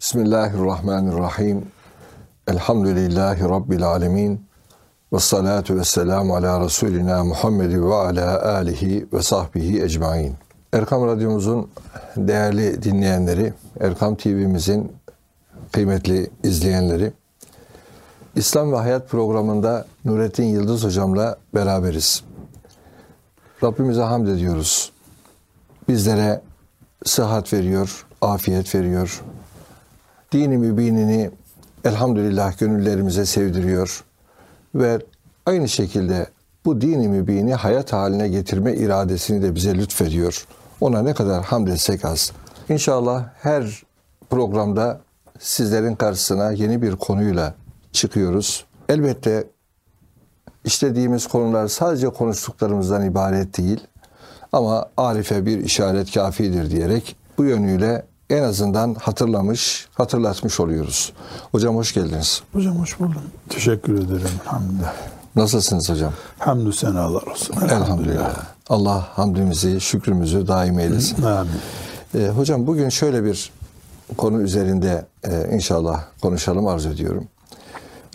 Bismillahirrahmanirrahim. Elhamdülillahi Rabbil alemin. Vessalatu vesselamu ala Resulina Muhammedin ve ala alihi ve sahbihi ecmain. Erkam Radyomuzun değerli dinleyenleri, Erkam TV'mizin kıymetli izleyenleri, İslam ve Hayat programında Nurettin Yıldız hocamla beraberiz. Rabbimize hamd ediyoruz. Bizlere sıhhat veriyor, afiyet veriyor. Dini mübinini elhamdülillah gönüllerimize sevdiriyor. Ve aynı şekilde bu dini mübini hayat haline getirme iradesini de bize lütfediyor. Ona ne kadar hamd etsek az. İnşallah her programda sizlerin karşısına yeni bir konuyla çıkıyoruz. Elbette işlediğimiz konular sadece konuştuklarımızdan ibaret değil. Ama arife bir işaret kafidir diyerek bu yönüyle en azından hatırlatmış oluyoruz. Hocam hoş geldiniz. Hocam hoş buldum. Teşekkür ederim. Hamdülillah. Nasılsınız hocam? Hamdü senalar olsun. Elhamdülillah. Allah hamdimizi, şükrümüzü daim eylesin. Amin. Hocam bugün şöyle bir konu üzerinde inşallah konuşalım arzu ediyorum.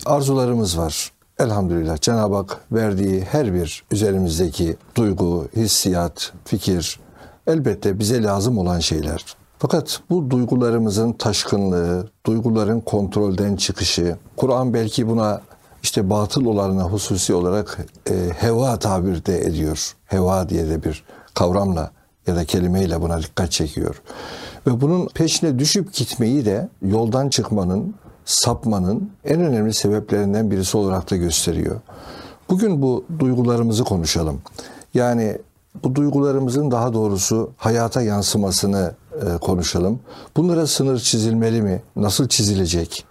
Arzularımız var. Elhamdülillah Cenab-ı Hak verdiği her bir üzerimizdeki duygu, hissiyat, fikir elbette bize lazım olan şeyler. Fakat bu duygularımızın taşkınlığı, duyguların kontrolden çıkışı, Kur'an belki buna işte batıl olanına hususi olarak heva tabir de ediyor. Heva diye de bir kavramla ya da kelimeyle buna dikkat çekiyor. Ve bunun peşine düşüp gitmeyi de yoldan çıkmanın, sapmanın en önemli sebeplerinden birisi olarak da gösteriyor. Bugün bu duygularımızı konuşalım. Yani bu duygularımızın daha doğrusu hayata yansımasını konuşalım. Bunlara sınır çizilmeli mi? Nasıl çizilecek?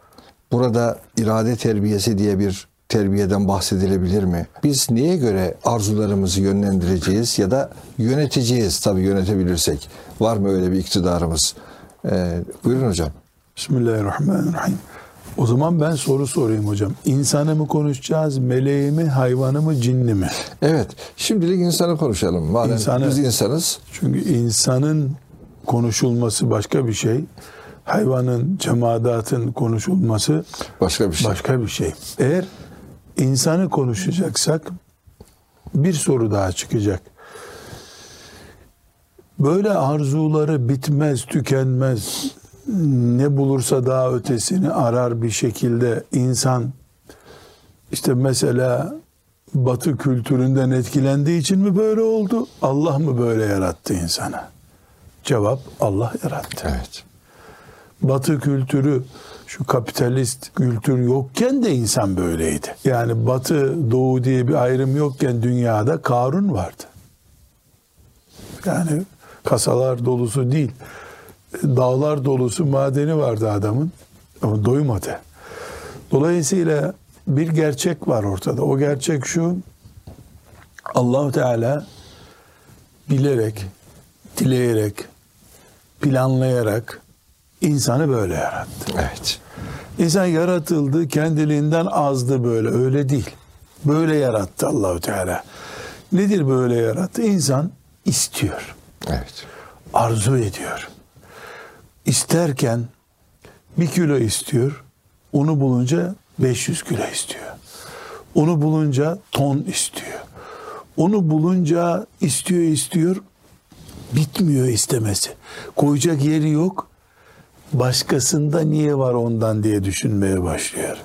Burada irade terbiyesi diye bir terbiyeden bahsedilebilir mi? Biz neye göre arzularımızı yönlendireceğiz ya da yöneteceğiz? Tabii yönetebilirsek. Var mı öyle bir iktidarımız? Buyurun hocam. Bismillahirrahmanirrahim. O zaman ben soru sorayım hocam. İnsanı mı konuşacağız, meleği mi, hayvanı mı, cinni mi? Evet, şimdilik insanı konuşalım. Madem biz insanız. Çünkü insanın konuşulması başka bir şey. Hayvanın, cemaatın konuşulması başka bir şey. Eğer insanı konuşacaksak bir soru daha çıkacak. Böyle arzuları bitmez, tükenmez, ne bulursa daha ötesini arar bir şekilde insan, işte mesela Batı kültüründen etkilendiği için mi böyle oldu? Allah mı böyle yarattı insanı? Cevap, Allah yarattı. Evet. Batı kültürü, şu kapitalist kültür yokken de insan böyleydi. Yani Batı, Doğu diye bir ayrım yokken dünyada Karun vardı. Yani kasalar dolusu değil, dağlar dolusu madeni vardı adamın ama doymadı. Dolayısıyla bir gerçek var ortada. O gerçek şu: Allah-u Teala bilerek, dileyerek, planlayarak insanı böyle yarattı. Evet. İnsan yaratıldı, kendiliğinden azdı böyle. Öyle değil. Böyle yarattı Allah-u Teala. Nedir böyle yarattı? İnsan istiyor. Evet. Arzu ediyor. İsterken 1 kilo istiyor, onu bulunca 500 kilo istiyor. Onu bulunca ton istiyor. Onu bulunca istiyor, bitmiyor istemesi. Koyacak yeri yok, başkasında niye var ondan diye düşünmeye başlıyor.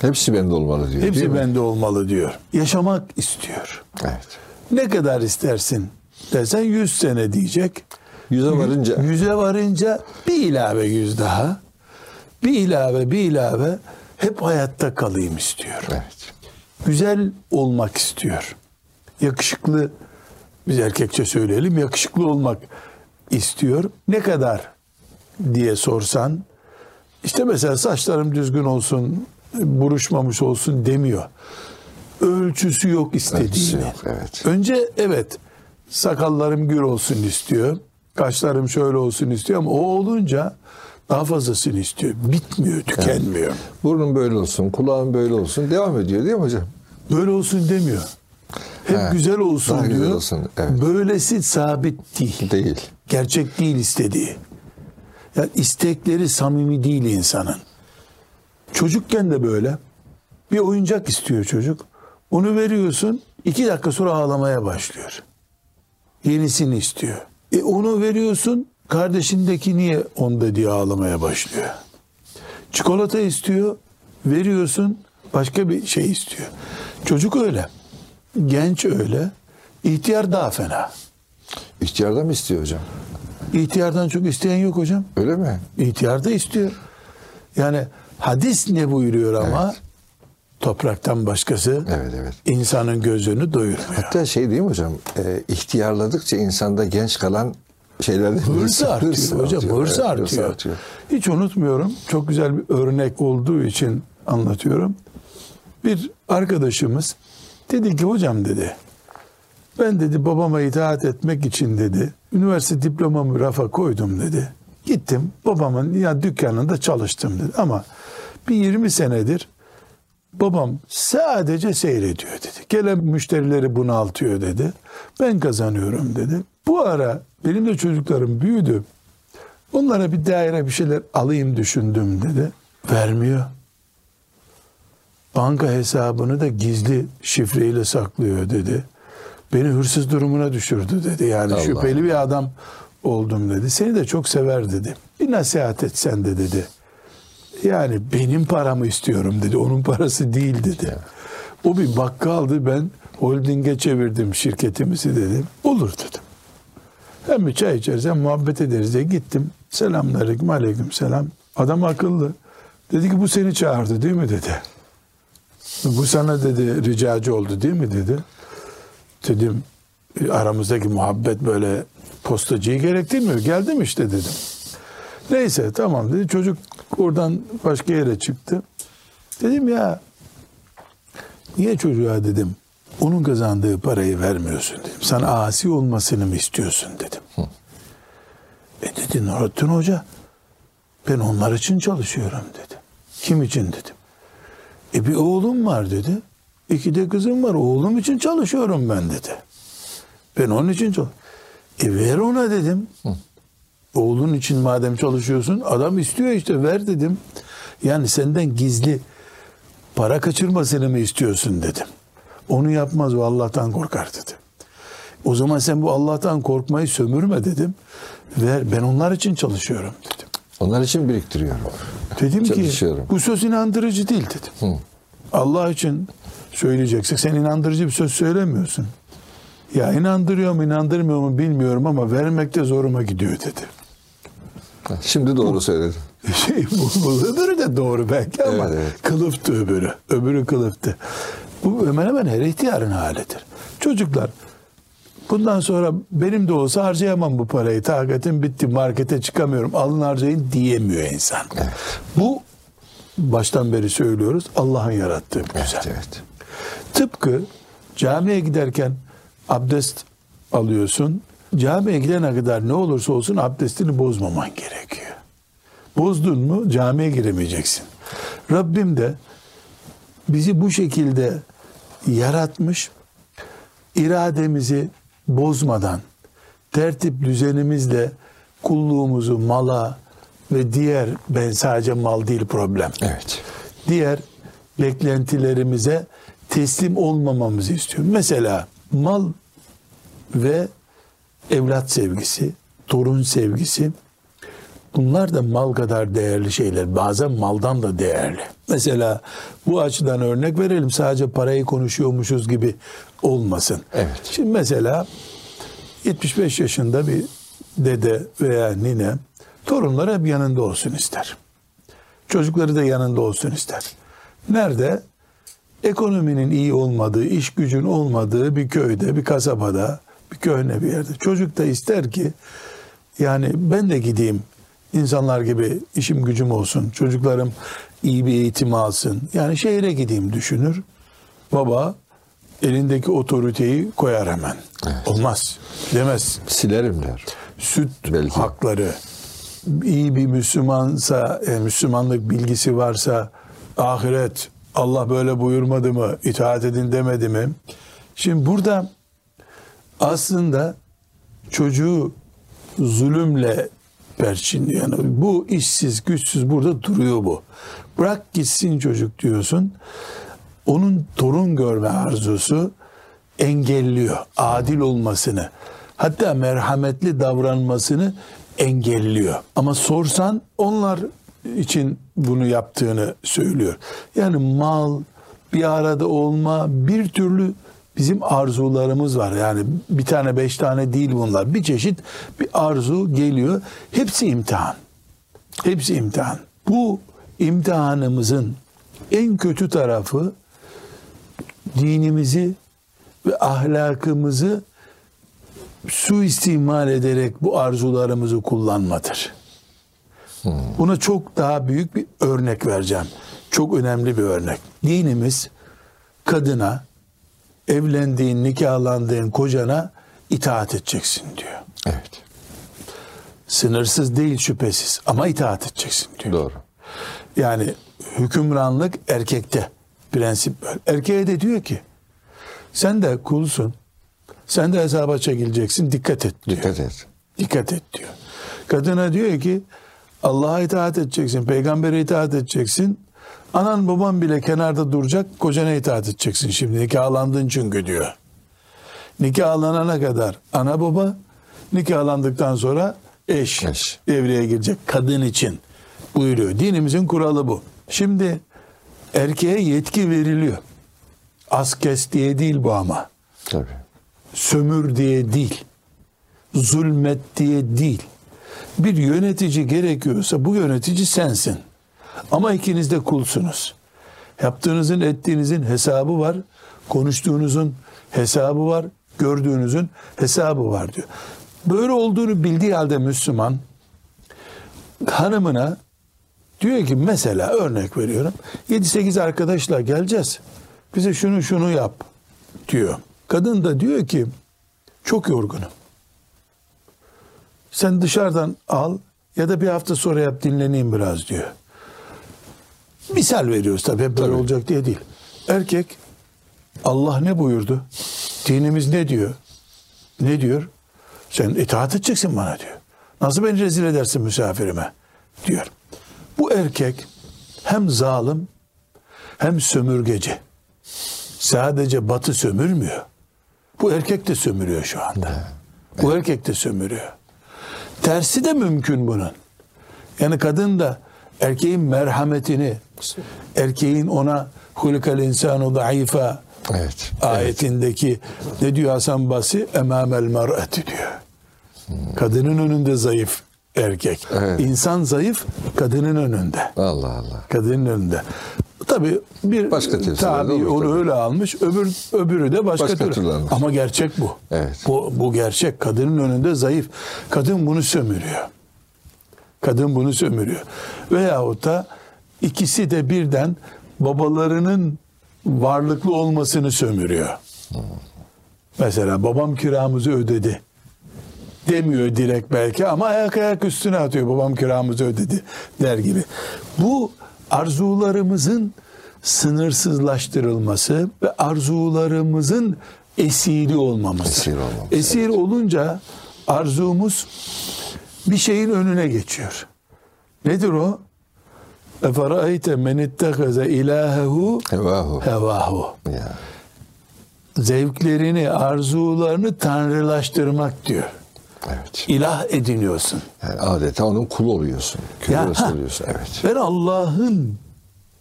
Hepsi bende olmalı diyor. Hepsi bende olmalı diyor. Yaşamak istiyor. Evet. Ne kadar istersin dersen 100 sene diyecek. 100'e varınca. 100'e varınca bir ilave 100 daha. Bir ilave. Hep hayatta kalayım istiyor. Evet. Güzel olmak istiyor. Yakışıklı, biz erkekçe söyleyelim, yakışıklı olmak istiyor. Ne kadar diye sorsan, işte mesela saçlarım düzgün olsun, buruşmamış olsun demiyor. Ölçüsü yok istediğini. Evet. Önce evet, sakallarım gür olsun istiyor. Kaşlarım şöyle olsun istiyor ama o olunca daha fazlasını istiyor. Bitmiyor, tükenmiyor. Yani, burnum böyle olsun, kulağım böyle olsun devam ediyor değil mi hocam? Böyle olsun demiyor. Hep güzel olsun diyor. Güzel olsun, evet. Böylesi sabit değil. Gerçek değil istediği. Yani istekleri samimi değil insanın. Çocukken de böyle. Bir oyuncak istiyor çocuk. Onu veriyorsun, 2 dakika sonra ağlamaya başlıyor. Yenisini istiyor. Onu veriyorsun, kardeşindeki niye onda diye ağlamaya başlıyor. Çikolata istiyor, veriyorsun, başka bir şey istiyor. Çocuk öyle. Genç öyle. İhtiyar daha fena. İhtiyarda mı istiyor hocam? İhtiyardan çok isteyen yok hocam. Öyle mi? İhtiyarda istiyor. Yani hadis ne buyuruyor ama? Evet. Topraktan başkası insanın gözünü doyurmuyor. Hatta şey diyeyim hocam, ihtiyarladıkça insanda genç kalan şeylerden hırsı artıyor hocam. Hırsı artıyor. Hiç unutmuyorum. Çok güzel bir örnek olduğu için anlatıyorum. Bir arkadaşımız dedi ki hocam dedi, ben dedi babama itaat etmek için dedi üniversite diplomamı rafa koydum dedi. Gittim babamın ya dükkanında çalıştım dedi ama bir 20 senedir babam sadece seyrediyor dedi. Gelen müşterileri bunaltıyor dedi. Ben kazanıyorum dedi. Bu ara benim de çocuklarım büyüdü. Onlara bir daire bir şeyler alayım düşündüm dedi. Vermiyor. Banka hesabını da gizli şifreyle saklıyor dedi. Beni hırsız durumuna düşürdü dedi. Yani Allah şüpheli bir adam oldum dedi. Seni de çok sever dedi. Bir nasihat etsen de dedi. Yani benim paramı istiyorum dedi. Onun parası değil dedi. O bir bakkaldı, ben holdinge çevirdim şirketimizi dedim. Olur dedim. Hem bir çay içeriz hem muhabbet ederiz diye gittim. Selamünaleyküm, aleyküm selam. Adam akıllı. Dedi ki bu seni çağırdı değil mi dedi. Bu sana dedi ricacı oldu değil mi dedi. Dedim aramızdaki muhabbet böyle postacıyı gerektirmiyor. Geldim işte dedim. Neyse tamam dedi. Çocuk oradan başka yere çıktı. Dedim ya niye çocuğa dedim onun kazandığı parayı vermiyorsun dedim. Sen asi olmasını mı istiyorsun dedim. Dedi Nurettin Hoca ben onlar için çalışıyorum dedi. Kim için dedim. Bir oğlum var dedi. 2 de kızım var. Oğlum için çalışıyorum ben dedi. Ben onun için çalışıyorum. Ver ona dedim. Oğlun için madem çalışıyorsun, adam istiyor işte ver dedim. Yani senden gizli para kaçırmasını mı istiyorsun dedim. Onu yapmaz, o Allah'tan korkar dedi. O zaman sen bu Allah'tan korkmayı sömürme dedim. Ver, ben onlar için çalışıyorum dedim. Onlar için biriktiriyorum. Dedim ki bu söz inandırıcı değil dedim. Allah için söyleyeceksek sen inandırıcı bir söz söylemiyorsun. Ya inandırıyor mu inandırmıyor mu bilmiyorum ama vermekte zoruma gidiyor dedi. Şimdi doğru söyledin. Bu öbürü de doğru belki ama kılıftı öbürü. Öbürü kılıftı. Bu hemen hemen her ihtiyarın halidir. Çocuklar bundan sonra benim de olsa harcayamam bu parayı. Takatim bitti, markete çıkamıyorum. Alın harcayın diyemiyor insan. Evet. Bu baştan beri söylüyoruz Allah'ın yarattığı bir güzel. Evet. Tıpkı camiye giderken abdest alıyorsun. Camiye gidene kadar ne olursa olsun abdestini bozmaman gerekiyor. Bozdun mu camiye giremeyeceksin. Rabbim de bizi bu şekilde yaratmış, irademizi bozmadan, tertip düzenimizle kulluğumuzu mala ve diğer, ben sadece mal değil problem. Evet. Diğer beklentilerimize teslim olmamamızı istiyor. Mesela mal ve evlat sevgisi, torun sevgisi, bunlar da mal kadar değerli şeyler. Bazen maldan da değerli. Mesela bu açıdan örnek verelim. Sadece parayı konuşuyormuşuz gibi olmasın. Evet. Şimdi mesela 75 yaşında bir dede veya nine torunları hep yanında olsun ister. Çocukları da yanında olsun ister. Nerede? Ekonominin iyi olmadığı, iş gücün olmadığı bir köyde, bir kasabada, bir köhne bir yerde. Çocuk da ister ki yani ben de gideyim insanlar gibi işim gücüm olsun, çocuklarım iyi bir eğitim alsın. Yani şehre gideyim düşünür. Baba elindeki otoriteyi koyar hemen. Evet. Olmaz demez. Silerim der. Süt belki. Hakları, iyi bir Müslümansa, Müslümanlık bilgisi varsa ahiret, Allah böyle buyurmadı mı, itaat edin demedi mi? Şimdi burada aslında çocuğu zulümle perçin, yani bu işsiz güçsüz burada duruyor bu. Bırak gitsin çocuk diyorsun. Onun torun görme arzusu engelliyor adil olmasını. Hatta merhametli davranmasını engelliyor. Ama sorsan onlar için bunu yaptığını söylüyor. Yani mal, bir arada olma, bir türlü bizim arzularımız var. Yani bir tane beş tane değil bunlar. Bir çeşit bir arzu geliyor. Hepsi imtihan. Hepsi imtihan. Bu imtihanımızın en kötü tarafı dinimizi ve ahlakımızı suistimal ederek bu arzularımızı kullanmadır. Buna çok daha büyük bir örnek vereceğim. Çok önemli bir örnek. Dinimiz kadına, evlendiğin, nikahlandığın kocana itaat edeceksin diyor. Evet. Sınırsız değil şüphesiz ama itaat edeceksin diyor. Doğru. Yani hükümranlık erkekte. Prensip böyle. Erkeğe de diyor ki sen de kulsun. Sen de hesaba çekileceksin. Dikkat et diyor. Dikkat et diyor. Kadına diyor ki Allah'a itaat edeceksin. Peygamber'e itaat edeceksin. Anan baban bile kenarda duracak. Kocana itaat edeceksin şimdi. Nikahlandın çünkü diyor. Nikahlanana kadar ana baba, nikahlandıktan sonra eş devreye girecek kadın için buyuruyor. Dinimizin kuralı bu. Şimdi erkeğe yetki veriliyor. Az kes diye değil bu ama. Tabii. Sömür diye değil. Zulmet diye değil. Bir yönetici gerekiyorsa bu yönetici sensin. Ama ikiniz de kulsunuz. Yaptığınızın, ettiğinizin hesabı var. Konuştuğunuzun hesabı var. Gördüğünüzün hesabı var diyor. Böyle olduğunu bildiği halde Müslüman hanımına diyor ki mesela örnek veriyorum. 7-8 arkadaşla geleceğiz. Bize şunu yap diyor. Kadın da diyor ki çok yorgunum. Sen dışarıdan al ya da bir hafta sonra yap dinleneyim biraz diyor. Misal veriyoruz tabii hep böyle olacak diye değil. Erkek Allah ne buyurdu? Dinimiz ne diyor? Ne diyor? Sen itaat edeceksin bana diyor. Nasıl beni rezil edersin misafirime? Diyor. Bu erkek hem zalim hem sömürgeci. Sadece batı sömürmüyor. Bu erkek de sömürüyor şu anda. Evet. Bu erkek de sömürüyor. Tersi de mümkün bunun. Yani kadın da erkeğin merhametini, erkeğin ona hulukal insanu daifa ayetindeki ne diyor Hasan Basri? Emamel mer'ati diyor. Kadının önünde zayıf erkek. Evet. İnsan zayıf kadının önünde. Allah Allah. Kadının önünde. Tabii bir tabi onu öyle almış, öbürü de başka türlü. Ama gerçek bu. Evet. Bu gerçek. Kadının önünde zayıf. Kadın bunu sömürüyor. Veyahut da ikisi de birden babalarının varlıklı olmasını sömürüyor. Mesela babam kiramızı ödedi demiyor direkt belki ama ayak üstüne atıyor babam kiramızı ödedi der gibi. Bu arzularımızın sınırsızlaştırılması ve arzularımızın esiri olmaması. Esir olunca arzumuz bir şeyin önüne geçiyor. Nedir o? Eferayte men ittehaza ilahehu hevahu. Zevklerini, arzularını tanrılaştırmak diyor. Evet. İlah ediniyorsun. Yani adeta onun kulu oluyorsun. Oluyorsun. Evet. Ben Allah'ın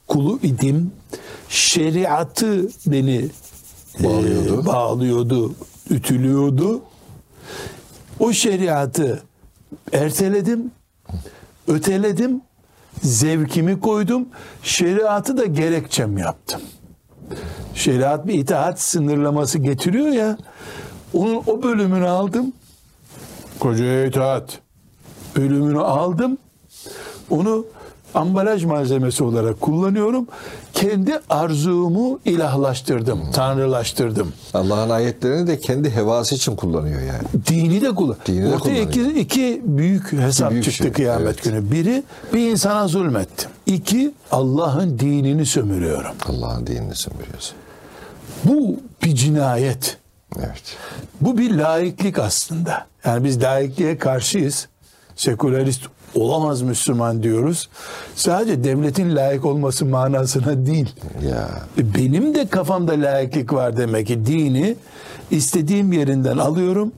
kulu idim. Şeriatı beni bağlıyordu, ütülüyordu. O şeriatı erteledim, öteledim, zevkimi koydum, şeriatı da gerekçem yaptım. Şeriat bir itaat sınırlaması getiriyor ya, onun o bölümünü aldım, kocaya itaat bölümünü aldım, onu ambalaj malzemesi olarak kullanıyorum. Kendi arzumu ilahlaştırdım, tanrılaştırdım. Allah'ın ayetlerini de kendi hevası için kullanıyor yani. Dini de kullanıyor. Ortaya iki büyük hesap çıktı şey, kıyamet günü. Biri bir insana zulmettim. İki, Allah'ın dinini sömürüyorum. Allah'ın dinini sömürüyorsun. Bu bir cinayet. Evet. Bu bir laiklik aslında. Yani biz laikliğe karşıyız. sekülerist olamaz Müslüman diyoruz. Sadece devletin layık olması manasına değil. Ya. Benim de kafamda laiklik var demek ki dini istediğim yerinden alıyorum,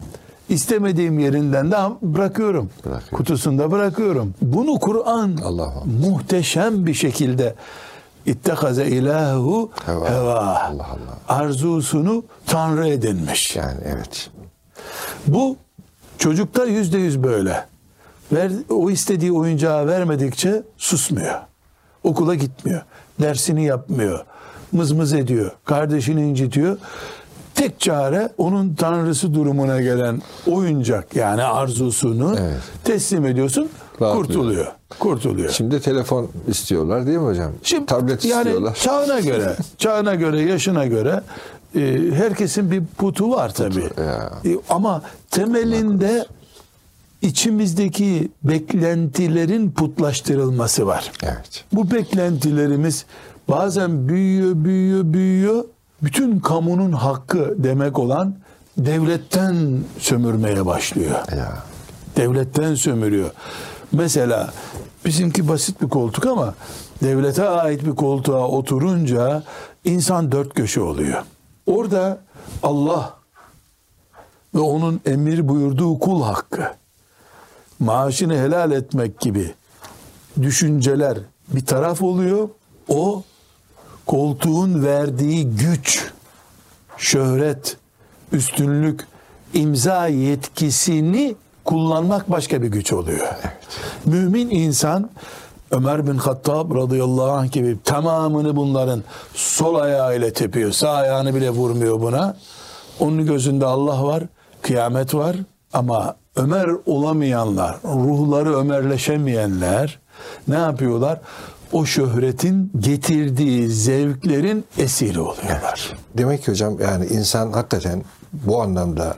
istemediğim yerinden de bırakıyorum. Kutusunda bırakıyorum. Bunu Kur'an muhteşem bir şekilde İttekaze ilahu heva. Arzusunu tanrı edinmiş. Yani evet. Bu çocukta %100 böyle. O istediği oyuncağı vermedikçe susmuyor. Okula gitmiyor. Dersini yapmıyor. Mızmız ediyor. Kardeşini incitiyor. Tek çare onun tanrısı durumuna gelen oyuncak, yani arzusunu teslim ediyorsun. Kurtuluyor. Şimdi telefon istiyorlar değil mi hocam? Şimdi tablet istiyorlar. Çağına göre, yaşına göre herkesin bir putu var tabii. Ama temelinde içimizdeki beklentilerin putlaştırılması var. Evet. Bu beklentilerimiz bazen büyüyor. Bütün kamunun hakkı demek olan devletten sömürmeye başlıyor. Ya. Devletten sömürüyor. Mesela bizimki basit bir koltuk ama devlete ait bir koltuğa oturunca insan dört köşe oluyor. Orada Allah ve onun emir buyurduğu kul hakkı, maaşını helal etmek gibi düşünceler bir taraf oluyor. O koltuğun verdiği güç, şöhret, üstünlük, imza yetkisini kullanmak başka bir güç oluyor. Evet. Mümin insan, Ömer bin Hattab radıyallahu anh gibi tamamını bunların sol ayağıyla tepiyor. Sağ ayağını bile vurmuyor buna. Onun gözünde Allah var, kıyamet var. Ama Ömer olamayanlar, ruhları Ömerleşemeyenler ne yapıyorlar? O şöhretin getirdiği zevklerin esiri oluyorlar. Demek ki hocam, yani insan hakikaten bu anlamda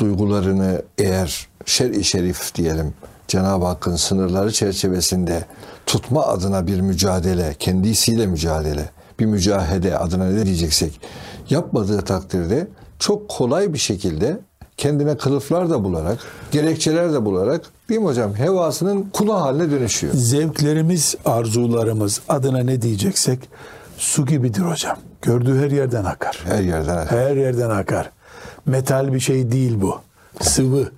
duygularını eğer şer-i şerif diyelim, Cenab-ı Hakk'ın sınırları çerçevesinde tutma adına bir mücadele, kendisiyle mücadele, bir mücahede adına ne diyeceksek yapmadığı takdirde çok kolay bir şekilde kendine kılıflar da bularak, gerekçeler de bularak değil mi hocam, hevasının kulu haline dönüşüyor. Zevklerimiz, arzularımız adına ne diyeceksek su gibidir hocam. Gördüğü her yerden akar. Her yerden akar. Metal bir şey değil bu. Sıvı.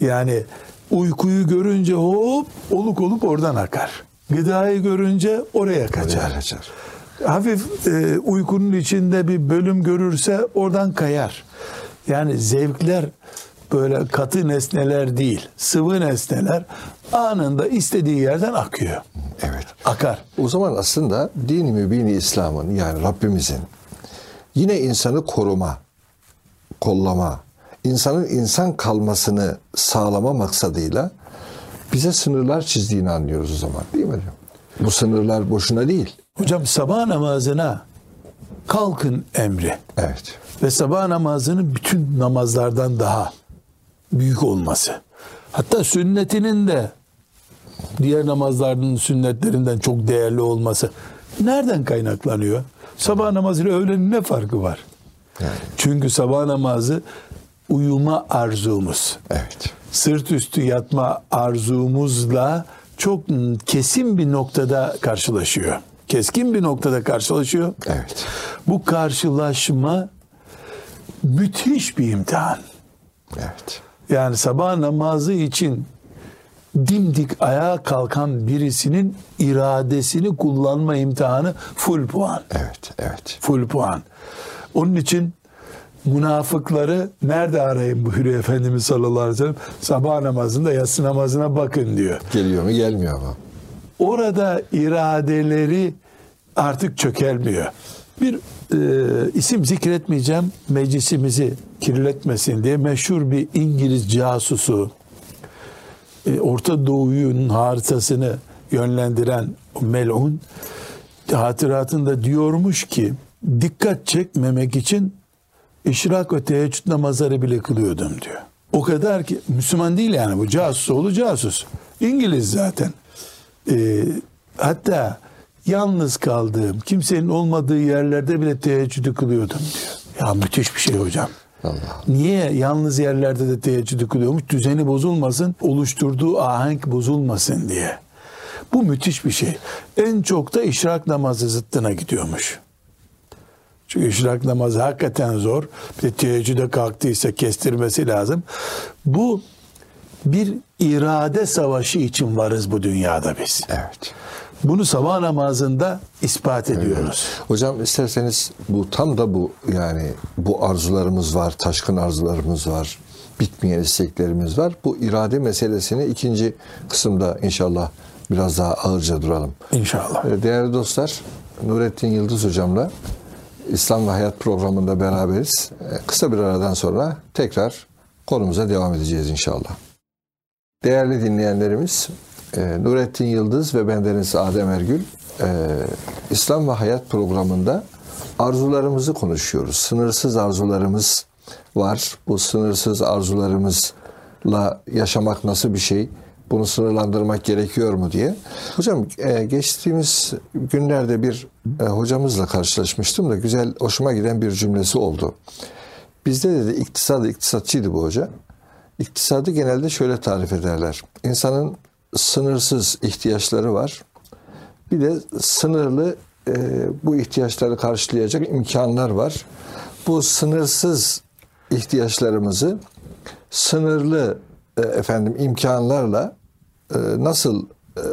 Yani uykuyu görünce hop oluk oradan akar. Gıdayı görünce oraya kaçar. Hafif uykunun içinde bir bölüm görürse oradan kayar. Yani zevkler böyle katı nesneler değil, sıvı nesneler anında istediği yerden akıyor. Evet. Akar. O zaman aslında din-i mübin-i İslam'ın, yani Rabbimizin yine insanı koruma, kollama, insanın insan kalmasını sağlama maksadıyla bize sınırlar çizdiğini anlıyoruz o zaman değil mi hocam? Bu sınırlar boşuna değil. Hocam sabah namazına kalkın emri. Evet. Ve sabah namazının bütün namazlardan daha büyük olması. Hatta sünnetinin de diğer namazlarının sünnetlerinden çok değerli olması. Nereden kaynaklanıyor? Sabah namazıyla öğlenin ne farkı var? Yani. Çünkü sabah namazı uyuma arzumuz. Evet. Sırt üstü yatma arzumuzla çok keskin bir noktada karşılaşıyor. Evet. Bu karşılaşma müthiş bir imtihan. Evet. Yani sabah namazı için dimdik ayağa kalkan birisinin iradesini kullanma imtihanı full puan. Evet. Full puan. Onun için münafıkları nerede arayayım buyuruyor Efendimiz sallallahu aleyhi ve sellem. Sabah namazında, yatsı namazına bakın diyor. Geliyor mu gelmiyor mu? Orada iradeleri artık çökelmiyor. Bir isim zikretmeyeceğim, meclisimizi kirletmesin diye, meşhur bir İngiliz casusu, Orta Doğu'nun haritasını yönlendiren melun hatıratında diyormuş ki, dikkat çekmemek için işrak ve teheccüd namazları bile kılıyordum diyor. O kadar ki Müslüman değil, yani bu casus oğlu casus. İngiliz zaten. Hatta yalnız kaldığım, kimsenin olmadığı yerlerde bile teheccüdü kılıyordum diyor. Ya müthiş bir şey hocam. Allah. Niye yalnız yerlerde de teheccüdü kılıyormuş? Düzeni bozulmasın, oluşturduğu ahenk bozulmasın diye. Bu müthiş bir şey. En çok da işrak namazı zıttına gidiyormuş. Çünkü işrak namazı hakikaten zor. Bir de teheccüde kalktıysa kestirmesi lazım. Bu bir irade savaşı için varız bu dünyada biz. Evet. Bunu sabah namazında ispat ediyoruz. Evet. Hocam isterseniz bu tam da bu, yani bu arzularımız var, taşkın arzularımız var, bitmeyen isteklerimiz var. Bu irade meselesini ikinci kısımda inşallah biraz daha ağırca duralım. İnşallah. Değerli dostlar, Nurettin Yıldız hocamla İslam ve Hayat programında beraberiz. Kısa bir aradan sonra tekrar konumuza devam edeceğiz inşallah. Değerli dinleyenlerimiz, Nurettin Yıldız ve bendeniz Adem Ergül, İslam ve Hayat programında arzularımızı konuşuyoruz. Sınırsız arzularımız var. Bu sınırsız arzularımızla yaşamak nasıl bir şey? Bunu sınırlandırmak gerekiyor mu diye. Hocam geçtiğimiz günlerde bir hocamızla karşılaşmıştım da güzel, hoşuma giden bir cümlesi oldu. Bizde dedi, iktisatçıydı bu hoca. İktisadı genelde şöyle tarif ederler. İnsanın sınırsız ihtiyaçları var. Bir de sınırlı bu ihtiyaçları karşılayacak imkanlar var. Bu sınırsız ihtiyaçlarımızı sınırlı imkanlarla nasıl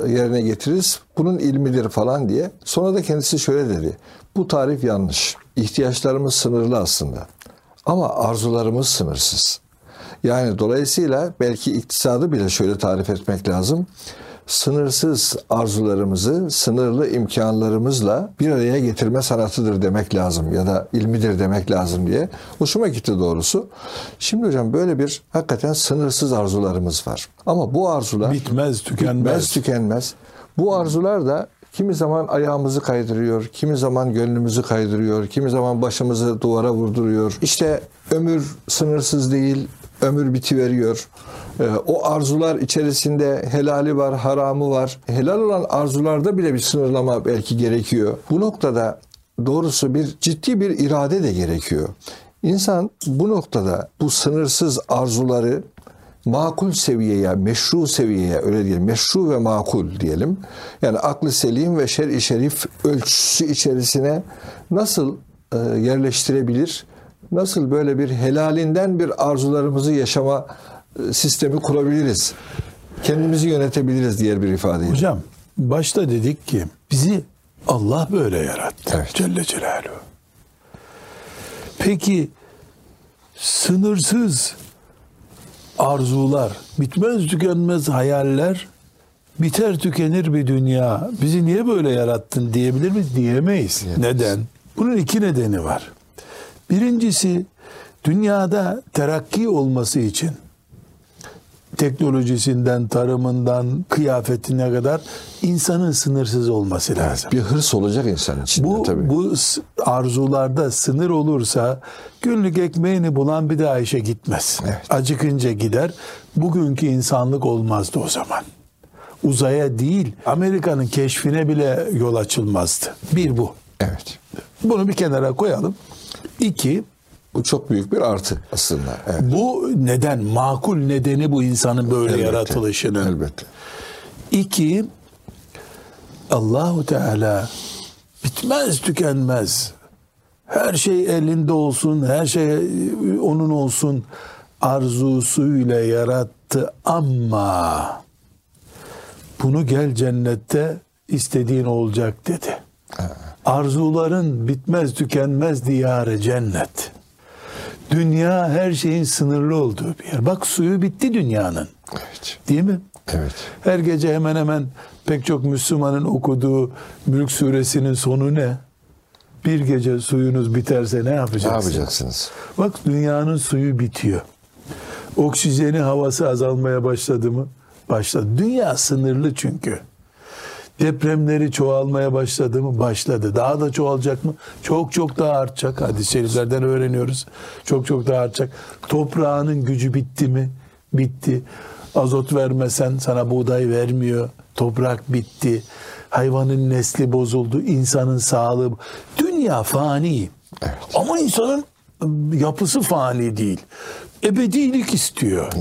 yerine getiririz? Bunun ilmidir falan diye. Sonra da kendisi şöyle dedi. Bu tarif yanlış. İhtiyaçlarımız sınırlı aslında. Ama arzularımız sınırsız. Yani dolayısıyla belki iktisadı bile şöyle tarif etmek lazım. Sınırsız arzularımızı sınırlı imkanlarımızla bir araya getirme sanatıdır demek lazım ya da ilmidir demek lazım diye. Hoşuma gitti doğrusu. Şimdi hocam böyle bir hakikaten sınırsız arzularımız var. Ama bu arzular bitmez tükenmez. Bu arzular da kimi zaman ayağımızı kaydırıyor, kimi zaman gönlümüzü kaydırıyor, kimi zaman başımızı duvara vurduruyor. İşte ömür sınırsız değil, ömür bitiveriyor. O arzular içerisinde helali var, haramı var. Helal olan arzularda bile bir sınırlama belki gerekiyor. Bu noktada doğrusu bir ciddi bir irade de gerekiyor. İnsan bu noktada bu sınırsız arzuları makul seviyeye, meşru seviyeye, öyle diyelim, meşru ve makul diyelim. Yani aklı selim ve şer'i şerif ölçüsü içerisine nasıl yerleştirebilir? Nasıl böyle bir helalinden bir arzularımızı yaşama sistemi kurabiliriz? Kendimizi yönetebiliriz diğer bir ifadeyle. Hocam başta dedik ki bizi Allah böyle yarattı. Evet. Celle Celaluhu. Peki sınırsız arzular, bitmez tükenmez hayaller, biter tükenir bir dünya. Bizi niye böyle yarattın diyebilir miyiz? Diyemeyiz. Neden? Bunun iki nedeni var. Birincisi, dünyada terakki olması için teknolojisinden, tarımından, kıyafetine kadar insanın sınırsız olması lazım. Bir hırs olacak insan içinde tabii. Bu arzularda sınır olursa günlük ekmeğini bulan bir daha işe gitmez. Evet. Acıkınca gider. Bugünkü insanlık olmazdı o zaman. Uzaya değil, Amerika'nın keşfine bile yol açılmazdı. Bir bu. Evet. Bunu bir kenara koyalım. İki, bu çok büyük bir artı aslında. Evet. Bu neden? Makul nedeni bu insanın böyle yaratılışının. Elbette. İki, Allahu Teala bitmez tükenmez, her şey elinde olsun, her şey onun olsun arzusuyla yarattı ama bunu gel cennette istediğin olacak dedi. Evet. Arzuların bitmez tükenmez diyarı cennet. Dünya her şeyin sınırlı olduğu bir yer. Bak suyu bitti dünyanın. Evet. Değil mi? Evet. Her gece hemen hemen pek çok Müslümanın okuduğu Mülk Suresinin sonu ne? Bir gece suyunuz biterse ne yapacaksınız? Ne yapacaksınız? Bak dünyanın suyu bitiyor. Oksijeni, havası azalmaya başladı mı? Başladı. Dünya sınırlı çünkü. Depremleri çoğalmaya başladı mı? Başladı. Daha da çoğalacak mı? Çok çok daha artacak. Hadis-i şeriflerden öğreniyoruz. Çok çok daha artacak. Toprağının gücü bitti mi? Bitti. Azot vermesen sana buğday vermiyor. Toprak bitti. Hayvanın nesli bozuldu. İnsanın sağlığı. Dünya fani. Evet. Ama insanın yapısı fani değil. Ebedilik istiyor.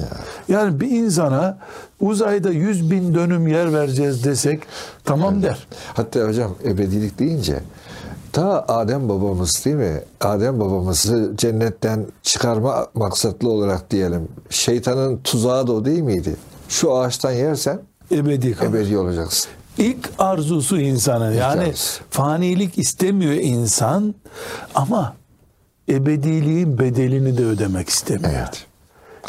Yani bir insana uzayda 100.000 dönüm yer vereceğiz desek tamam der. Hatta hocam ebedilik deyince ta Adem babamız değil mi? Adem babamızı cennetten çıkarma maksatlı olarak diyelim. Şeytanın tuzağı da o değil miydi? Şu ağaçtan yersen ebedi olacaksın. İlk arzusu insanın. Yani fanilik istemiyor insan ama ebediliğin bedelini de ödemek istemiyor. Evet.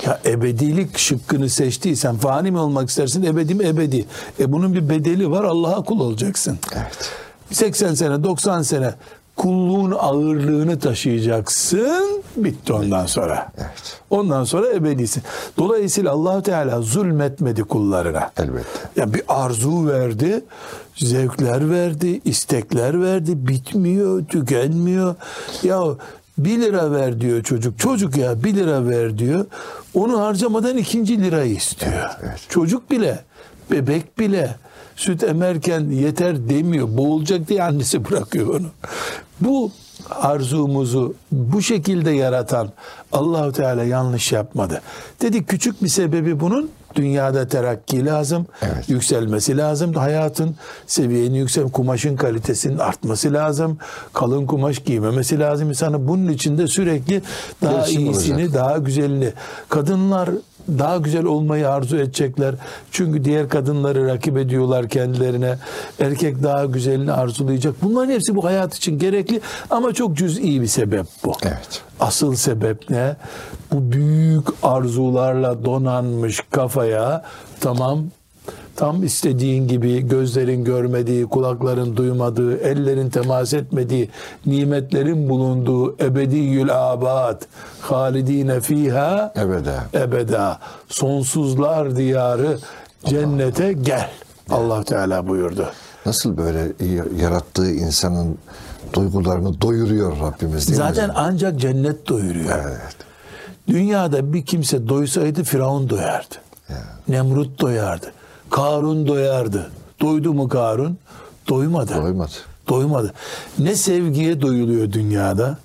Ya ebedilik şıkkını seçtiysen fani mi olmak istersin, ebedi mi? Ebedi. Bunun bir bedeli var, Allah'a kul olacaksın. Evet. 80 sene, 90 sene kulluğun ağırlığını taşıyacaksın. Bitti ondan sonra. Evet. Ondan sonra ebedisin. Dolayısıyla Allah Teala zulmetmedi kullarına. Elbette. Ya bir arzu verdi, zevkler verdi, istekler verdi. Bitmiyor, tükenmiyor. Ya 1 lira ver diyor çocuk. Çocuk ya 1 lira ver diyor. Onu harcamadan 2. lirayı istiyor. Evet, evet. Çocuk bile, bebek bile süt emerken yeter demiyor. Boğulacak diye annesi bırakıyor onu. Bu arzumuzu bu şekilde yaratan Allah-u Teala yanlış yapmadı. Dedi küçük bir sebebi bunun. Dünyada terakki lazım. Evet. Yükselmesi lazım. Hayatın seviyeni yükselmesi, kumaşın kalitesinin artması lazım. Kalın kumaş giymemesi lazım. İnsanın bunun içinde sürekli daha iyisini, daha güzelini. Kadınlar daha güzel olmayı arzu edecekler. Çünkü diğer kadınları rakip ediyorlar kendilerine. Erkek daha güzelini arzulayacak. Bunların hepsi bu hayat için gerekli ama çok cüz'i bir sebep bu. Evet. Asıl sebep ne? Bu büyük arzularla donanmış kafaya tamam, tam istediğin gibi gözlerin görmediği, kulakların duymadığı, ellerin temas etmediği, nimetlerin bulunduğu ebediyül abad, halidine fiha ebeda, sonsuzlar diyarı cennete gel. Allah Teala buyurdu. Nasıl böyle yarattığı insanın duygularını doyuruyor Rabbimiz değil mi? Zaten ancak cennet doyuruyor. Evet. Dünyada bir kimse doysaydı Firavun doyardı. Evet. Nemrut doyardı. Karun doyardı. Doydu mu Karun? Doymadı. Ne sevgiye doyuluyor dünyada,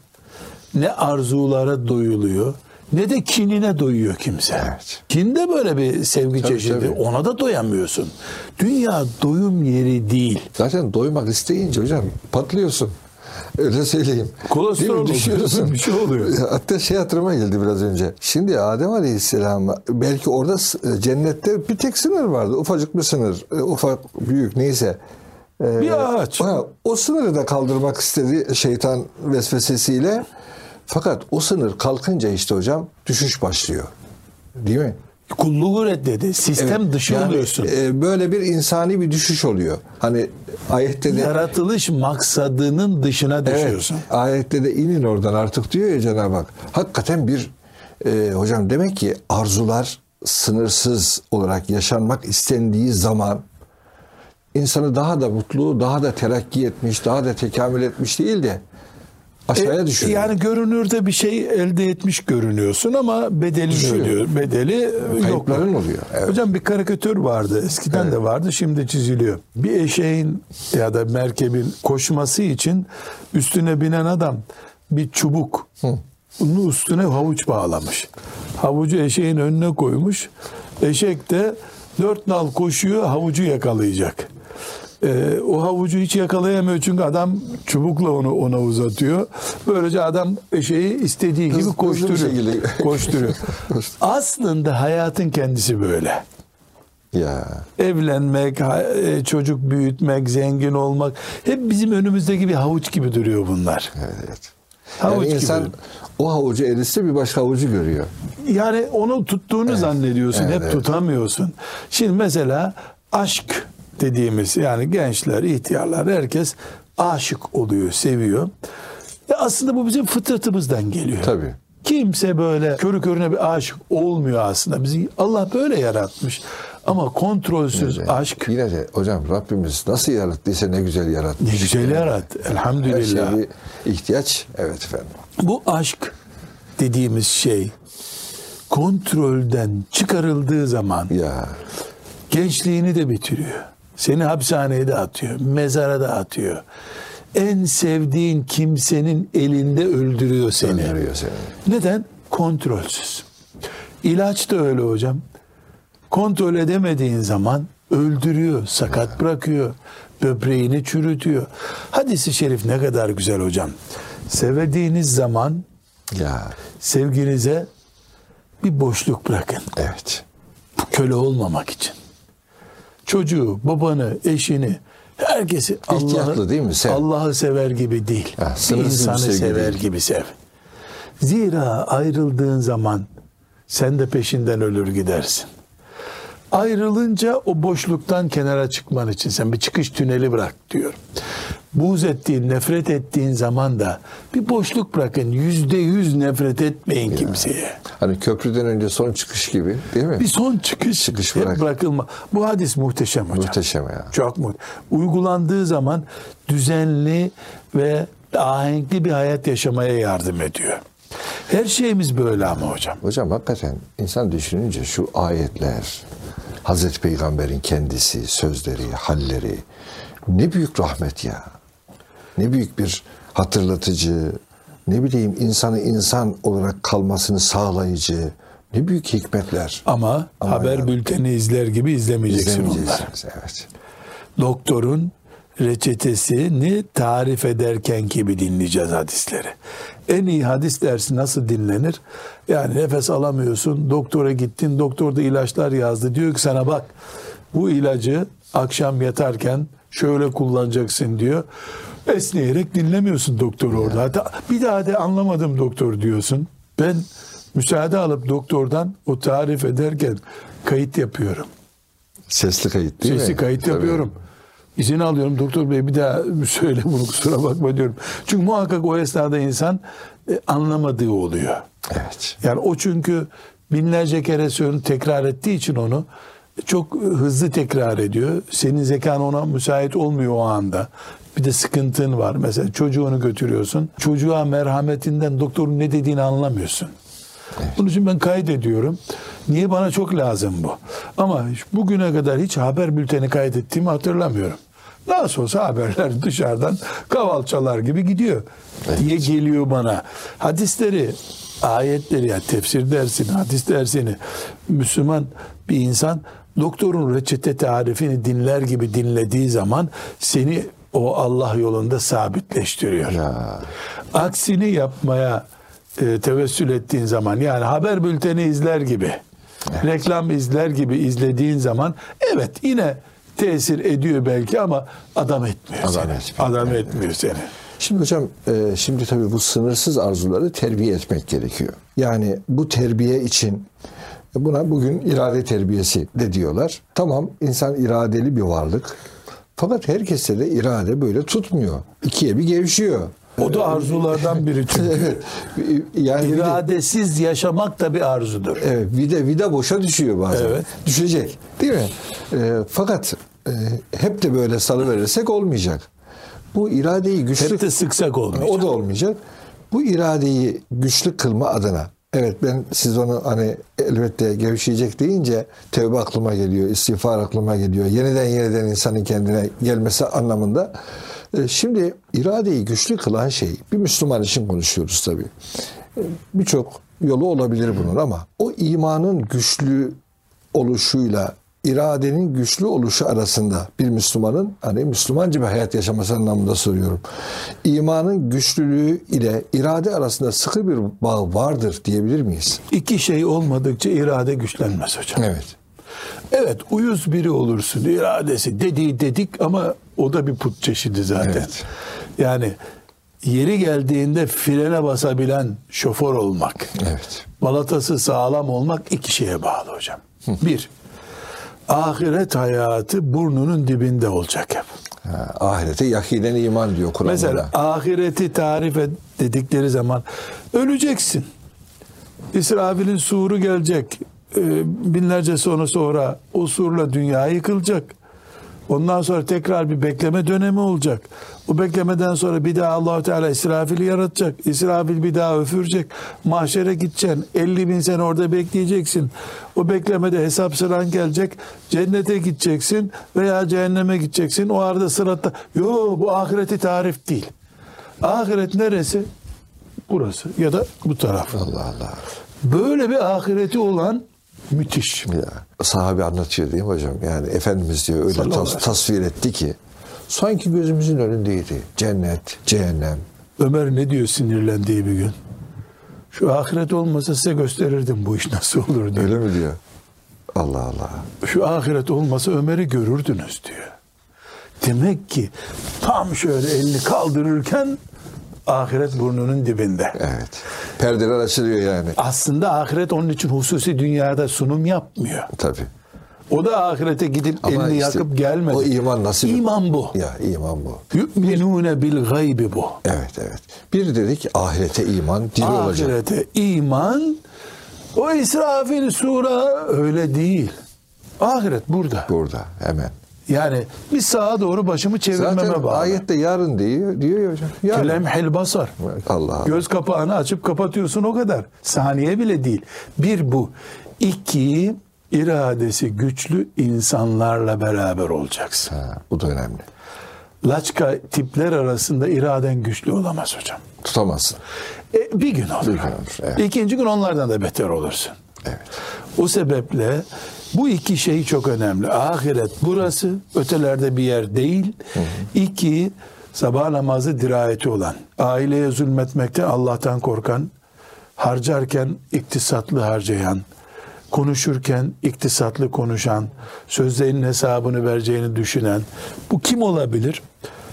ne arzulara doyuluyor, ne de kinine doyuyor kimse. Evet. Kin de böyle bir sevgi çeşidi. Tabii. Ona da doyamıyorsun. Dünya doyum yeri değil. Zaten doymak isteyince hocam patlıyorsun. Öyle söyleyeyim. Kolesterol düşüyorsun. Bir şey oluyor. Hatta hatırıma geldi biraz önce. Şimdi Adem Aleyhisselam'a belki orada cennette bir tek sınır vardı. Ufacık bir sınır. Ufak, büyük neyse. Bir ağaç. O sınırı da kaldırmak istedi şeytan vesvesesiyle. Fakat o sınır kalkınca işte hocam düşüş başlıyor. Değil mi? Kulluğu reddedi. Sistem dışı oluyorsun. Böyle bir insani bir düşüş oluyor. Hani ayette de yaratılış maksadının dışına düşüyorsun. Evet, ayette de inin oradan artık diyor ya Cenab-ı Hak. Hakikaten bir hocam demek ki arzular sınırsız olarak yaşanmak istendiği zaman insanı daha da mutlu, daha da terakki etmiş, daha da tekamül etmiş değil de aşağıya düşüyor. Yani görünürde bir şey elde etmiş görünüyorsun ama bedeli ödüyor. Bedeli kayıpların yok. Oluyor. Evet. Hocam bir karikatür vardı. Eskiden de vardı. Şimdi çiziliyor. Bir eşeğin ya da merkebin koşması için üstüne binen adam bir çubuk. Bunun üstüne havuç bağlamış. Havucu eşeğin önüne koymuş. Eşek de 4 nal koşuyor, havucu yakalayacak. O havucu hiç yakalayamıyor çünkü adam çubukla onu ona uzatıyor. Böylece adam eşeği istediği gibi koşturuyor. Aslında hayatın kendisi böyle. Ya. Evlenmek, çocuk büyütmek, zengin olmak hep bizim önümüzdeki bir havuç gibi duruyor bunlar. Evet. Havuç yani insan gibi. O havucu erişse bir başka havucu görüyor. Yani onu tuttuğunu zannediyorsun, hep tutamıyorsun. Şimdi mesela aşk dediğimiz yani gençler, ihtiyarlar herkes aşık oluyor, seviyor. Aslında bu bizim fıtratımızdan geliyor. Tabii. Kimse böyle körü körüne bir aşık olmuyor aslında. Bizi Allah böyle yaratmış. Ama kontrolsüz aşk. Yine de hocam Rabbimiz nasıl yarattıysa ne güzel yarattı. Ne güzel yarattı. Elhamdülillah. Her şey bir ihtiyaç. Evet efendim. Bu aşk dediğimiz şey kontrolden çıkarıldığı zaman gençliğini de bitiriyor. Seni hapishaneye de atıyor, mezara da atıyor. en sevdiğin kimsenin elinde öldürüyor seni. Öldürüyor seni. Neden? Kontrolsüz. İlaç da öyle hocam. Kontrol edemediğin zaman öldürüyor, sakat bırakıyor, böbreğini çürütüyor. Hadis-i şerif ne kadar güzel hocam. Sevdiğiniz zaman sevginize bir boşluk bırakın. Evet. Köle olmamak için. Çocuğu, babanı, eşini, herkesi Allah'ı sever gibi değil. Bir insanı sever gibi sev. Zira ayrıldığın zaman sen de peşinden ölür gidersin. Ayrılınca o boşluktan kenara çıkman için sen bir çıkış tüneli bırak diyor. Buğz ettiğin, nefret ettiğin zaman da bir boşluk bırakın. %100 nefret etmeyin kimseye. Hani köprüden önce son çıkış gibi değil mi? Bir son çıkış bırakılma. Bu hadis muhteşem hocam. Muhteşem ya. Çok muhteşem. Uygulandığı zaman düzenli ve ahenkli bir hayat yaşamaya yardım ediyor. Her şeyimiz böyle ama hocam. Hocam hakikaten insan düşününce şu ayetler, Hazreti Peygamber'in kendisi, sözleri, halleri ne büyük rahmet ya. Ne büyük bir hatırlatıcı, ne bileyim insanı insan olarak kalmasını sağlayıcı, ne büyük hikmetler. Ama haber bülteni izler gibi izlemeyeceksin onları. Evet. Doktorun reçetesini tarif ederken gibi dinleyeceğiz hadisleri. En iyi hadis dersi nasıl dinlenir? Yani nefes alamıyorsun, doktora gittin, doktor da ilaçlar yazdı. Diyor ki sana bak, bu ilacı akşam yatarken şöyle kullanacaksın diyor. Esneyerek dinlemiyorsun doktoru orada. Hatta bir daha de anlamadım doktor diyorsun. Ben müsaade alıp doktordan o tarif ederken kayıt yapıyorum. Sesli kayıt değil mi? Sesli kayıt yapıyorum. İzin alıyorum, doktor bey bir daha söyle bunu, kusura bakma diyorum. Çünkü muhakkak o esnada insan anlamadığı oluyor. Evet. Yani o çünkü binlerce kere tekrar ettiği için onu çok hızlı tekrar ediyor. Senin zekan ona müsait olmuyor o anda. Bir de sıkıntın var. Mesela çocuğunu götürüyorsun. Çocuğa merhametinden doktorun ne dediğini anlamıyorsun. Evet. Bunun için ben kaydediyorum. Niye? Bana çok lazım bu. Ama bugüne kadar hiç haber bülteni kaydettiğimi hatırlamıyorum. Nasıl olsa haberler dışarıdan kavalçalar gibi gidiyor diye geliyor bana. Hadisleri, ayetleri, yani tefsir dersini, hadis dersini Müslüman bir insan doktorun reçete tarifini dinler gibi dinlediği zaman seni o Allah yolunda sabitleştiriyor. Ya. Aksini yapmaya tevessül ettiğin zaman, yani haber bülteni izler gibi, reklam izler gibi izlediğin zaman yine tesir ediyor belki ama adam etmiyor seni. Şimdi hocam, şimdi tabii bu sınırsız arzuları terbiye etmek gerekiyor. Yani bu terbiye için buna bugün irade terbiyesi de diyorlar. Tamam, insan iradeli bir varlık. Fakat herkeste de irade böyle tutmuyor. İkiye bir gevşiyor. O da arzulardan biri çünkü. Yani iradesiz yaşamak da bir arzudur. Evet, vida boşa düşüyor bazen. Evet. Düşecek değil mi? Fakat hep de böyle salıverirsek olmayacak. Bu iradeyi güçlü... Hep de sıksak olmayacak. O da olmayacak. Bu iradeyi güçlü kılma adına. Evet, ben siz onu hani elbette gevşeyecek deyince tevbe aklıma geliyor, istiğfar aklıma geliyor. Yeniden insanın kendine gelmesi anlamında. Şimdi iradeyi güçlü kılan şey, bir Müslüman için konuşuyoruz tabii. Birçok yolu olabilir bunun ama o imanın güçlü oluşuyla iradenin güçlü oluşu arasında bir Müslümanın, hani Müslümanca bir hayat yaşaması anlamında soruyorum. İmanın güçlülüğü ile irade arasında sıkı bir bağ vardır diyebilir miyiz? İki şey olmadıkça irade güçlenmez hocam. Evet. Evet, uyuz biri olursun, iradesi dedik ama o da bir put çeşidi zaten. Evet. Yani yeri geldiğinde frene basabilen şoför olmak, balatası sağlam olmak iki şeye bağlı hocam. Bir, ahiret hayatı burnunun dibinde olacak hep. Ahirete yakinen iman diyor Kur'an'da. Mesela ahireti tarif dedikleri zaman öleceksin. İsrafil'in suuru gelecek. Binlerce sonra o surla dünya yıkılacak. Ondan sonra tekrar bir bekleme dönemi olacak. Bu beklemeden sonra bir daha Allah-u Teala İsrafil'i yaratacak. İsrafil bir daha üfürecek. Mahşere gideceksin. 50.000 sene orada bekleyeceksin. O beklemede hesap sıran gelecek. Cennete gideceksin veya cehenneme gideceksin. O arada sıratta. Yo, bu ahireti tarif değil. Ahiret neresi? Burası ya da bu taraf. Allah Allah. Böyle bir ahireti olan müthiş. Ya, sahabe anlatıyor değil mi hocam? Yani Efendimiz diyor öyle tasvir etti ki sanki gözümüzün önündeydi. Cennet, cehennem. Ömer ne diyor sinirlendiği bir gün? Şu ahiret olmasa size gösterirdim bu iş nasıl olur diyor. Öyle mi diyor? Allah Allah. Şu ahiret olmasa Ömer'i görürdünüz diyor. Demek ki tam şöyle elini kaldırırken ahiret burnunun dibinde. Evet. Perdeler açılıyor yani. Aslında ahiret onun için hususi dünyada sunum yapmıyor. Tabii. O da ahirete gidip ama elini işte yakıp gelmedi. O iman nasıl? İman bu. Ya iman bu. Yu'minune bil gaybi bu. Evet evet. Bir dedik ahirete iman diri olacak. Ahirete iman o İsrafil sura öyle değil. Ahiret burada. Burada hemen. Yani bir sağa doğru başımı çevirmeme zaten bağlı. Zaten ayette yarın diyor ya hocam. Kelemhil basar. Allah Allah. Göz kapağını açıp kapatıyorsun o kadar. Saniye bile değil. Bir bu. İki, iradesi güçlü insanlarla beraber olacaksın. Ha, bu da önemli. Laçka tipler arasında iraden güçlü olamaz hocam. Tutamazsın. Bir gün olur. Bir gün olur, evet. İkinci gün onlardan da beter olursun. Evet. O sebeple bu iki şey çok önemli. Ahiret burası, ötelerde bir yer değil. Hı hı. İki, sabah namazı dirayeti olan, aileye zulmetmekten Allah'tan korkan, harcarken iktisatlı harcayan, konuşurken iktisatlı konuşan, sözlerinin hesabını vereceğini düşünen, bu kim olabilir?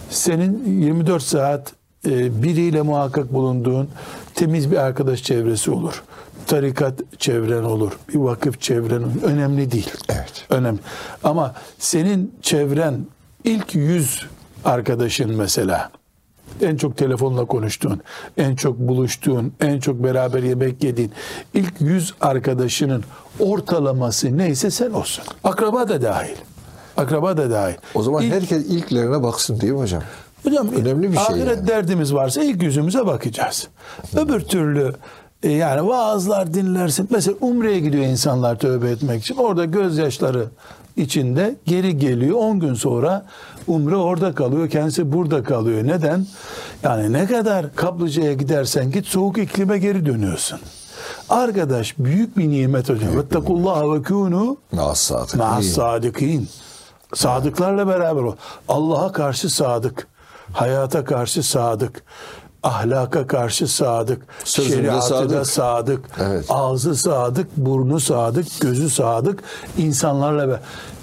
Senin 24 saat biriyle muhakkak bulunduğun temiz bir arkadaş çevresi olur. Tarikat çevren olur, bir vakıf çevren olur. Önemli değil. Evet. Önemli. Ama senin çevren ilk 100 arkadaşın mesela, en çok telefonla konuştuğun, en çok buluştuğun, en çok beraber yemek yediğin ilk 100 arkadaşının ortalaması neyse sen olsun. Akraba da dahil. Akraba da dahil. O zaman herkes ilklerine baksın değil mi hocam? Hocam önemli bir şey. Ahiret yani derdimiz varsa ilk yüzümüze bakacağız. Öbür türlü yani vaazlar dinlersin. Mesela umreye gidiyor insanlar tövbe etmek için. Orada gözyaşları içinde geri geliyor. 10 gün sonra umre orada kalıyor. Kendisi burada kalıyor. Neden? Yani ne kadar kaplıcaya gidersen git soğuk iklime geri dönüyorsun. Arkadaş büyük bir nimet hocam. Vettakullaha ve kûnû ma'as-sâdıkîn. Sadıklarla beraber ol. Allah'a karşı sadık. Hayata karşı sadık. Ahlaka karşı sadık, şeriatına sadık, evet, ağzı sadık, burnu sadık, gözü sadık, insanlarla be.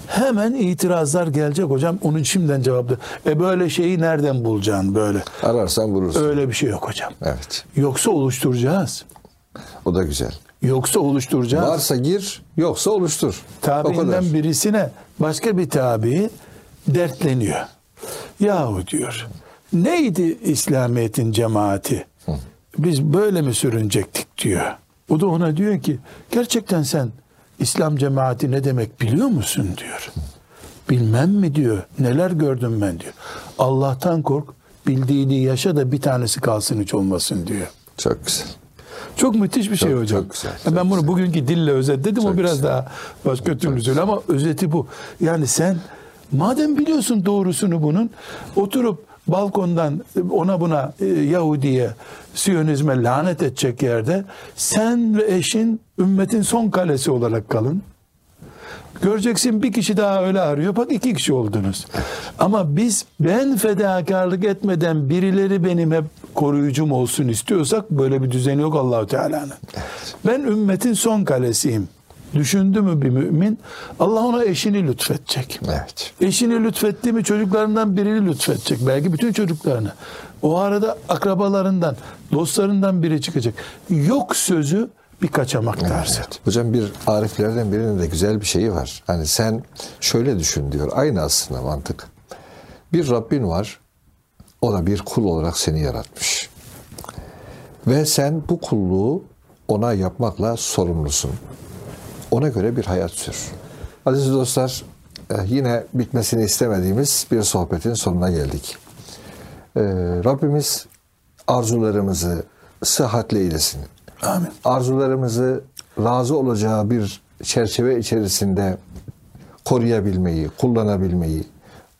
Hemen itirazlar gelecek hocam. Onun şimdiden cevaplı. Böyle şeyi nereden bulacaksın böyle? Ararsan bulursun. Öyle bir şey yok hocam. Evet. Yoksa oluşturacağız. O da güzel. Yoksa oluşturacağız. Varsa gir, yoksa oluştur. Tabiinden birisine başka bir tabi dertleniyor. Yahu diyor, neydi İslamiyet'in cemaati? Biz böyle mi sürünecektik diyor. O da ona diyor ki gerçekten sen İslam cemaati ne demek biliyor musun diyor. Bilmem mi diyor. Neler gördüm ben diyor. Allah'tan kork, bildiğini yaşa da bir tanesi kalsın hiç olmasın diyor. Çok güzel. Çok müthiş bir şey çok, hocam. Çok güzel, çok ben bunu güzel bugünkü dille özetledim. Çok o biraz güzel daha başka türlü söyle ama özeti bu. Yani sen madem biliyorsun doğrusunu bunun oturup balkondan ona buna Yahudi'ye, Siyonizme lanet edecek yerde sen ve eşin ümmetin son kalesi olarak kalın. Göreceksin bir kişi daha öyle arıyor. Bak 2 kişi oldunuz. Ama ben fedakarlık etmeden birileri benim hep koruyucum olsun istiyorsak böyle bir düzeni yok Allah-u Teala'nın. Ben ümmetin son kalesiyim. Düşündü mü bir mümin? Allah ona eşini lütfedecek. Evet. Eşini lütfetti mi çocuklarından birini lütfedecek. Belki bütün çocuklarını. O arada akrabalarından, dostlarından biri çıkacak. Yok sözü bir kaçamak dersi. Evet. Hocam bir ariflerden birinin de güzel bir şeyi var. Hani sen şöyle düşün diyor. Aynı aslında mantık. Bir Rabbin var. O da bir kul olarak seni yaratmış. Ve sen bu kulluğu ona yapmakla sorumlusun. Ona göre bir hayat sür. Aziz dostlar, yine bitmesini istemediğimiz bir sohbetin sonuna geldik. Rabbimiz arzularımızı sıhhatle eylesin. Amin. Arzularımızı razı olacağı bir çerçeve içerisinde koruyabilmeyi, kullanabilmeyi,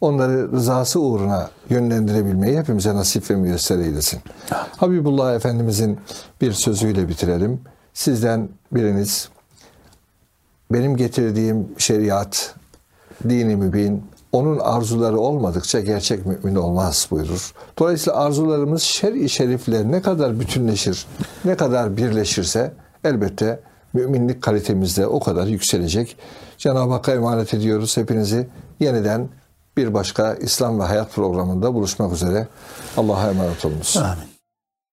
onları rızası uğruna yönlendirebilmeyi hepimize nasip ve müyesser eylesin. Habibullah Efendimizin bir sözüyle bitirelim. Sizden biriniz, benim getirdiğim şeriat, din-i mübin, onun arzuları olmadıkça gerçek mümin olmaz buyurur. Dolayısıyla arzularımız şer-i şerifle ne kadar bütünleşir, ne kadar birleşirse elbette müminlik kalitemiz de o kadar yükselecek. Cenab-ı Hakk'a emanet ediyoruz hepinizi. Yeniden bir başka İslam ve Hayat programında buluşmak üzere. Allah'a emanet olunuz. Amin.